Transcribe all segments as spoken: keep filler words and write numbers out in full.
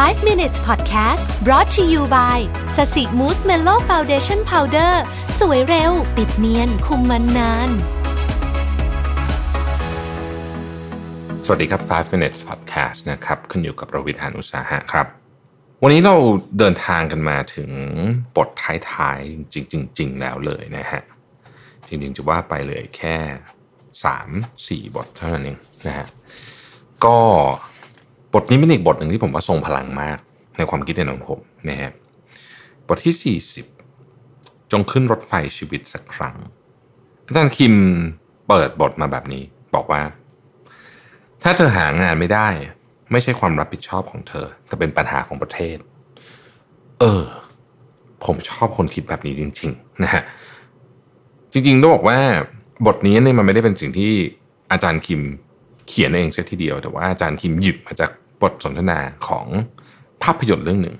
ไฟว์ มินิทส์ Podcast brought to you by สสิ Mousse Mellow Foundation Powder สวยเร็วปิดเนียนคุมมันนานสวัสดีครับไฟว์ มินิทส์ Podcast นะครับขึ้นอยู่กับประวิทย์ หาญอุตสาหะครับวันนี้เราเดินทางกันมาถึงบทท้ายๆจริงๆแล้วเลยนะฮะจริงๆจะว่าไปเลยแค่ สามถึงสี่ บทเท่านั้นเองนะฮะก็บทนี้เป็นอีกบทหนึ่งที่ผมว่าทรงพลังมากในความคิดเห็นของผมนะฮะบทที่สี่สิบจงขึ้นรถไฟชีวิตสักครั้งอาจารย์คิมเปิดบทมาแบบนี้บอกว่าถ้าเธอหางานไม่ได้ไม่ใช่ความรับผิดชอบของเธอแต่เป็นปัญหาของประเทศเออผมชอบคนคิดแบบนี้จริงๆนะฮะจริงๆต้องบอกว่าบทนี้เนี่ยมันไม่ได้เป็นสิ่งที่อาจารย์คิมเขียนเองเสียทีเดียวแต่ว่าอาจารย์คิมหยิบมาจากบทสนทนาของภาพยนตร์เรื่องหนึ่ง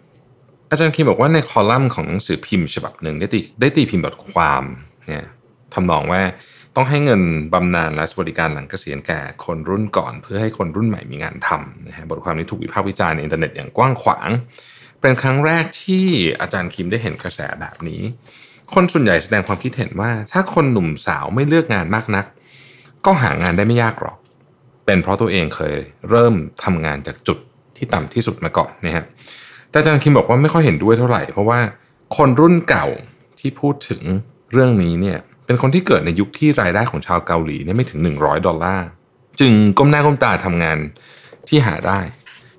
อาจารย์คิมบอกว่าในคอลัมน์ของหนังสือพิมพ์ฉบับหนึ่งได้ตีได้ตีพิมพ์บทความเนี่ยทำนองว่าต้องให้เงินบำนาญและสวัสดิการหลังเกษียณแก่คนรุ่นก่อนเพื่อให้คนรุ่นใหม่มีงานทำนะฮะบทความนี้ถูกวิพากษ์วิจารณ์ในอินเทอร์เน็ตอย่างกว้างขวางเป็นครั้งแรกที่อาจารย์คิมได้เห็นกระแสแบบนี้คนส่วนใหญ่แสดงความคิดเห็นว่าถ้าคนหนุ่มสาวไม่เลือกงานมากนักก็หางานได้ไม่ยากหรอกเป็นเพราะตัวเองเคยเริ่มทำงานจากจุดที่ต่ำที่สุดมาก่อนนะฮะแต่อาจารย์คิมบอกว่าไม่ค่อยเห็นด้วยเท่าไหร่เพราะว่าคนรุ่นเก่าที่พูดถึงเรื่องนี้เนี่ยเป็นคนที่เกิดในยุคที่รายได้ของชาวเกาหลีเนี่ยไม่ถึงหนึ่งร้อยดอลลาร์จึงก้มหน้าก้มตาทำงานที่หาได้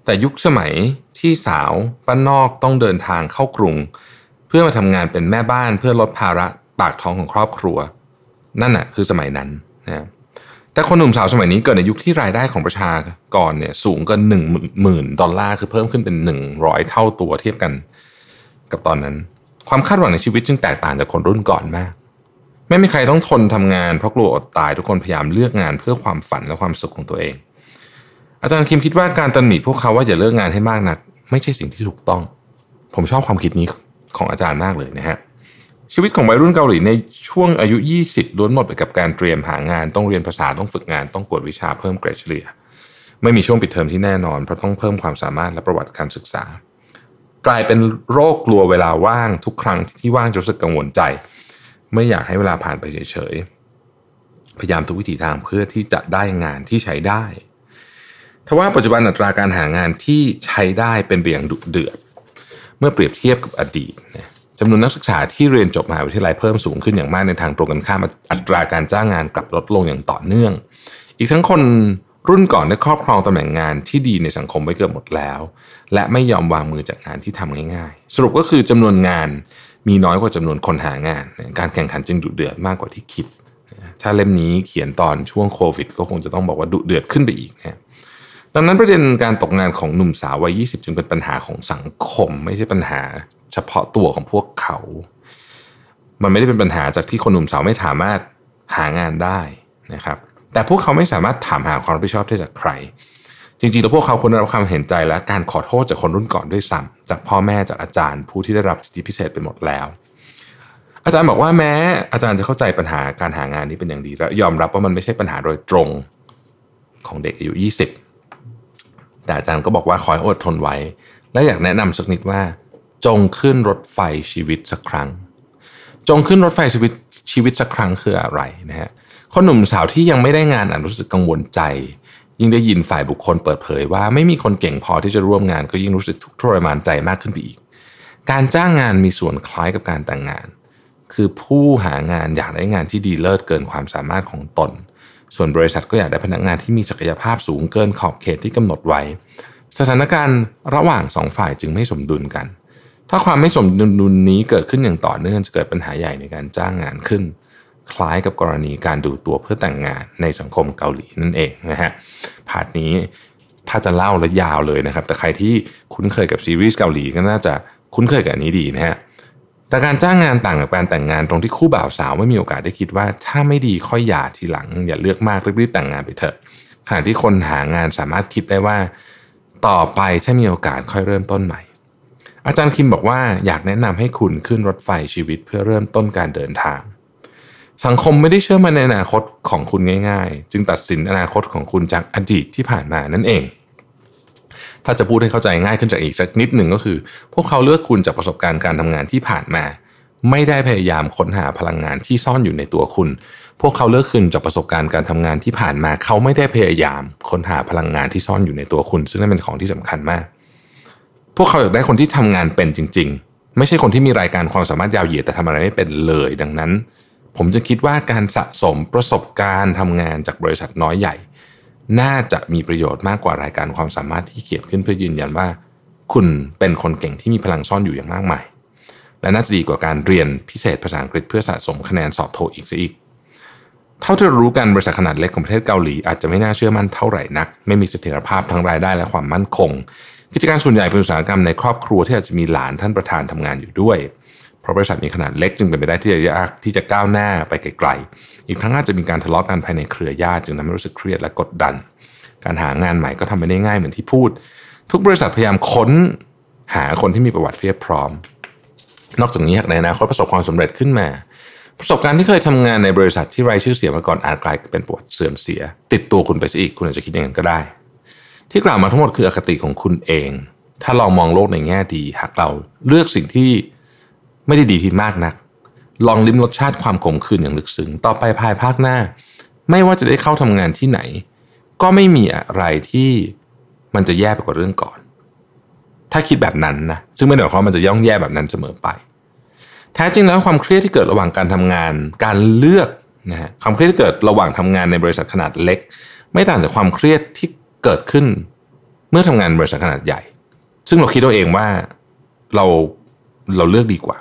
แต่ยุคสมัยที่สาวบ้านนอกต้องเดินทางเข้ากรุงเพื่อมาทำงานเป็นแม่บ้านเพื่อลดภาระปากท้องของครอบครัวนั่นน่ะคือสมัยนั้นนะแต่คนหนุ่มสาวสมัยนี้เกิดในยุคที่รายได้ของประชากรเนี่ยสูงเกิน หนึ่งหมื่นดอลลาร์คือเพิ่มขึ้นเป็นหนึ่งร้อยเท่าตัวเทียบกันกับตอนนั้นความคาดหวังในชีวิตจึงแตกต่างจากคนรุ่นก่อนมากไม่มีใครต้องทนทำงานเพราะกลัวอดตายทุกคนพยายามเลือกงานเพื่อความฝันและความสุขของตัวเองอาจารย์คิมคิดว่าการตำหนิพวกเขาว่าอย่าเลือกงานให้มากนักไม่ใช่สิ่งที่ถูกต้องผมชอบความคิดนี้ของอาจารย์มากเลยนะฮะชีวิตของวัยรุ่นเกาหลีในช่วงอายุยี่สิบล้วนหมดไปกับการเตรียมหางานต้องเรียนภาษาต้องฝึกงานต้องกวดวิชาเพิ่มเกรดเฉลี่ยไม่มีช่วงปิดเทอมที่แน่นอนเพราะต้องเพิ่มความสามารถและประวัติการศึกษากลายเป็นโรคกลัวเวลาว่างทุกครั้งที่ว่างจะรู้สึกกังวลใจไม่อยากให้เวลาผ่านไปเฉยๆพยายามทุกวิถีทางเพื่อที่จะได้งานที่ใช้ได้ทว่าปัจจุบันอัตราการหางานที่ใช้ได้เป็นเบี่ยงดุเดือดเมื่อเปรียบเทียบกับอดีตนะจำนวนนักศึกษาที่เรียนจบมหาวิทยาลัยเพิ่มสูงขึ้นอย่างมากในทางตรงกันข้ามอัตราการจ้างงานกลับลดลงอย่างต่อเนื่องอีกทั้งคนรุ่นก่อนได้ครอบครองตำแหน่งงานที่ดีในสังคมไว้เกือบหมดแล้วและไม่ยอมวางมือจากงานที่ทำง่ายๆสรุปก็คือจำนวนงานมีน้อยกว่าจำนวนคนหางานการแข่งขันจึงดุเดือดมากกว่าที่คิดถ้าเล่มนี้เขียนตอนช่วงโควิดก็คงจะต้องบอกว่าดุเดือดขึ้นไปอีกนะดังนั้นประเด็นการตกงานของหนุ่มสาววัยยี่สิบจึงเป็นปัญหาของสังคมไม่ใช่ปัญหาเฉพาะตัวของพวกเขามันไม่ได้เป็นปัญหาจากที่คนหนุ่มสาวไม่สามารถหางานได้นะครับแต่พวกเขาไม่สามารถถามหาความรับผิดชอบได้จากใครจริงๆแล้วพวกเขาควรได้รับความเห็นใจและการขอโทษจากคนรุ่นก่อนด้วยซ้ำจากพ่อแม่จากอาจารย์ผู้ที่ได้รับสิทธิพิเศษไปหมดแล้วอาจารย์บอกว่าแม้อาจารย์จะเข้าใจปัญหาการหางานนี้เป็นอย่างดีและยอมรับว่ามันไม่ใช่ปัญหาโดยตรงของเด็กอายุยี่สิบแต่อาจารย์ก็บอกว่าขอให้อดทนไว้และอยากแนะนำสักนิดว่าจงขึ้นรถไฟชีวิตสักครั้งจงขึ้นรถไฟชีวิตชีวิตสักครั้งคืออะไรนะฮะคนหนุ่มสาวที่ยังไม่ได้งานอาจรู้สึกกังวลใจยิ่งได้ยินฝ่ายบุคคลเปิดเผยว่าไม่มีคนเก่งพอที่จะร่วมงานก็ยิ่งรู้สึกทุกข์ทรมานใจมากขึ้นไปอีกการจ้างงานมีส่วนคล้ายกับการแต่งงานคือผู้หางานอยากได้งานที่ดีเลิศเกินความสามารถของตนส่วนบริษัทก็อยากได้พนักงานที่มีศักยภาพสูงเกินขอบเขตที่กำหนดไว้สถานการณ์ระหว่างสองฝ่ายจึงไม่สมดุลกันถ้าความไม่สมดุลนี้เกิดขึ้นอย่างต่อเนื่องจะเกิดปัญหาใหญ่ในการจ้างงานขึ้นคล้ายกับกรณีการดูตัวเพื่อแต่งงานในสังคมเกาหลีนั่นเองนะฮะพาร์ทนี้ถ้าจะเล่าแล้วยาวเลยนะครับแต่ใครที่คุ้นเคยกับซีรีส์เกาหลีก็น่าจะคุ้นเคยกับอันนี้ดีนะฮะแต่การจ้างงานต่างกับการแต่งงานตรงที่คู่บ่าวสาวไม่มีโอกาสได้คิดว่าถ้าไม่ดีค่อยหย่าทีหลังอย่าเลือกมากรีบๆแต่งงานไปเถอะขณะที่คนหางานสามารถคิดได้ว่าต่อไปถ้ามีโอกาสค่อยเริ่มต้นใหม่อาจารย์คิมบอกว่าอยากแนะนำให้คุณขึ้นรถไฟชีวิตเพื่อเริ่มต้นการเดินทางสังคมไม่ได้เชื่อมั่นในอนาคตของคุณง่ายๆจึงตัดสินอนาคตของคุณจากอดีตที่ผ่านมานั่นเอง ถ้าจะพูดให้เข้าใจง่ายขึ้นจากอีกสักนิดหนึ่งก็คือพวกเขาเลือกคุณจากประสบการณ์การทำงานที่ผ่านมาไม่ได้พยายามค้นหาพลังงานที่ซ่อนอยู่ในตัวคุณพวกเขาเลือกคุณจากประสบการณ์การทำงานที่ผ่านมาเขาไม่ได้พยายามค้นหาพลังงานที่ซ่อนอยู่ในตัวคุณซึ่งนั่นเป็นของที่สำคัญมากพวกเขาอยากได้คนที่ทำงานเป็นจริงๆไม่ใช่คนที่มีรายการความสามารถยาวเหยียดแต่ทำอะไรไม่เป็นเลยดังนั้นผมจะคิดว่าการสะสมประสบการณ์ทำงานจากบริษัทน้อยใหญ่น่าจะมีประโยชน์มากกว่ารายการความสามารถที่เขียนขึ้นเพื่อยืนยันว่าคุณเป็นคนเก่งที่มีพลังซ่อนอยู่อย่างมากมายและน่าจะดีกว่าการเรียนพิเศษภาษาอังกฤษเพื่อสะสมคะแนนสอบโทอีกซะอีกเท่าที่รู้กันบริษัทขนาดเล็กของประเทศเกาหลีอาจจะไม่น่าเชื่อมั่นเท่าไหร่นักไม่มีเสถียรภาพทั้งรายได้และความมั่นคงกิจการส่วนใหญ่เป็นอุตสาหกรรมในครอบครัวที่อาจจะมีหลานท่านประธานทำงานอยู่ด้วยเพราะบริษัทมีขนาดเล็กจึงเป็นไปได้ที่จะยากที่จะก้าวหน้าไปไกลๆอีกทั้งอาจจะมีการทะเลาะกันภายในเครือญาติจึงทำให้รู้สึกเครียดและกดดันการหางานใหม่ก็ทำไม่ได้ง่ายเหมือนที่พูดทุกบริษัทพยายามค้นหาคนที่มีประวัติเพียบพร้อมนอกจากนี้หากในอนาคตประสบความสำเร็จขึ้นมาประสบการณ์ที่เคยทำงานในบริษัทที่ไร้ชื่อเสียงมาก่อนอาจกลายเป็นประวัติเสื่อมเสียติดตัวคุณไปซะอีกคุณอาจจะคิดอย่างนั้นก็ได้ที่กล่าวมาทั้งหมดคืออคติของคุณเองถ้าลองมองโลกในแง่ดีหากเราเลือกสิ่งที่ไม่ได้ดีที่มากนักลองลิ้มรสชาติความขมขื่นอย่างลึกซึ้งต่อไปภายภาคหน้าไม่ว่าจะได้เข้าทำงานที่ไหนก็ไม่มีอะไรที่มันจะแย่ไปกว่าเรื่องก่อนถ้าคิดแบบนั้นนะซึ่งไม่ได้หมายความว่ามันจะย่องแย่แบบนั้นเสมอไปแท้จริงแล้วความเครียดที่เกิดระหว่างการทำงานการเลือกนะฮะความเครียดที่เกิดระหว่างทำงานในบริษัทขนาดเล็กไม่ต่างจากความเครียดที่เกิดขึ้นเมื่อทำงานบริษัทขนาดใหญ่ซึ่งเราคิดเอาเองว่าเราเราเลือกดีกว่า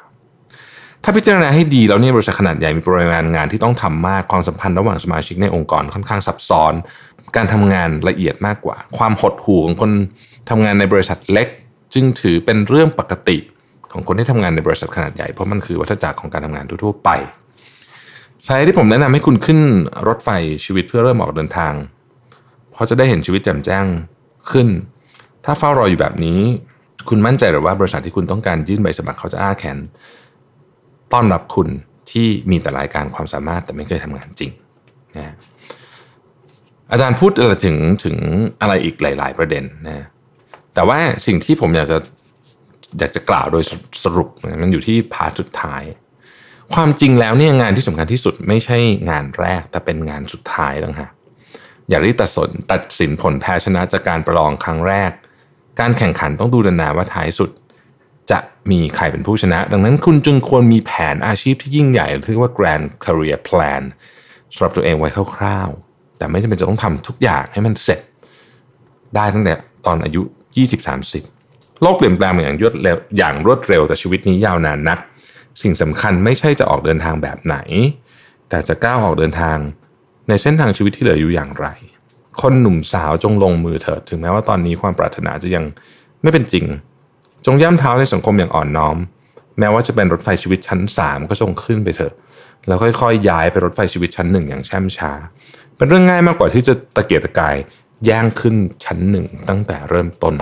ถ้าพิจารณาให้ดีแล้วเนี่ยบริษัทขนาดใหญ่มีปริมาณงานที่ต้องทำมากความสัมพันธ์ระหว่างสมาชิกในองค์กรค่อนข้างซับซ้อนการทำงานละเอียดมากกว่าความหดหู่ของคนทำงานในบริษัทเล็กจึงถือเป็นเรื่องปกติของคนที่ทำงานในบริษัทขนาดใหญ่เพราะมันคือวัฏจักรของการทำงานทั่วๆไปสายที่ผมแนะนำให้คุณขึ้นรถไฟชีวิตเพื่อเริ่มออกเดินทางเพราะจะได้เห็นชีวิตแจ่มแจ้งขึ้นถ้าเฝ้ารออยู่แบบนี้คุณมั่นใจหรือว่าบริษัทที่คุณต้องการยื่นใบสมัครเขาจะอ้าแขนต้อนรับคุณที่มีแต่รายการความสามารถแต่ไม่เคยทำงานจริงนะอาจารย์พูดถึงถึงอะไรอีกหลายๆประเด็นนะแต่ว่าสิ่งที่ผมอยากจะอยากจะกล่าวโดยสรุปมันอยู่ที่พาร์ทสุดท้ายความจริงแล้วเนี่ยงานที่สำคัญที่สุดไม่ใช่งานแรกแต่เป็นงานสุดท้ายต่างหากอย่ารีบตัดสินตัดสินผลแพ้ชนะจากการประลองครั้งแรกการแข่งขันต้องดูนานๆว่าท้ายสุดจะมีใครเป็นผู้ชนะดังนั้นคุณจึงควรมีแผนอาชีพที่ยิ่งใหญ่เรียกว่า Grand Career Plan สำหรับตัวเองไว้คร่าวๆแต่ไม่จำเป็นจะต้องทำทุกอย่างให้มันเสร็จได้ตั้งแต่ตอนอายุยี่สิบ สามสิบโลกเปลี่ยนแปลงอย่างรวดเร็วอย่างรวดเร็วแต่ชีวิตนี้ยาวนานนักสิ่งสำคัญไม่ใช่จะออกเดินทางแบบไหนแต่จะก้าวออกเดินทางในเส้นทางชีวิตที่เหลืออยู่อย่างไรคนหนุ่มสาวจงลงมือเถิดถึงแม้ว่าตอนนี้ความปรารถนาจะยังไม่เป็นจริงจงย่ำเท้าในสังคมอย่างอ่อนน้อมแม้ว่าจะเป็นรถไฟชีวิตชั้นสามก็จงขึ้นไปเถอะแล้วค่อยๆย้ายไปรถไฟชีวิตชั้นหนึ่งอย่างแช่มช้าเป็นเรื่องง่ายมากกว่าที่จะตะเกียกตะกายย่างขึ้นชั้นหนึ่งตั้งแต่เริ่มต้น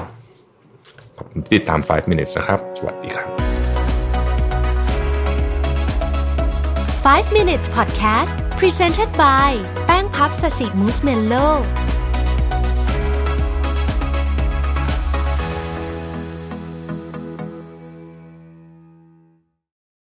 ติดตาม ไฟว์ Minutes นะครับสวัสดีครับไฟว์ Minutes Podcast Presented by แป้งพับสสิมูสเมลโล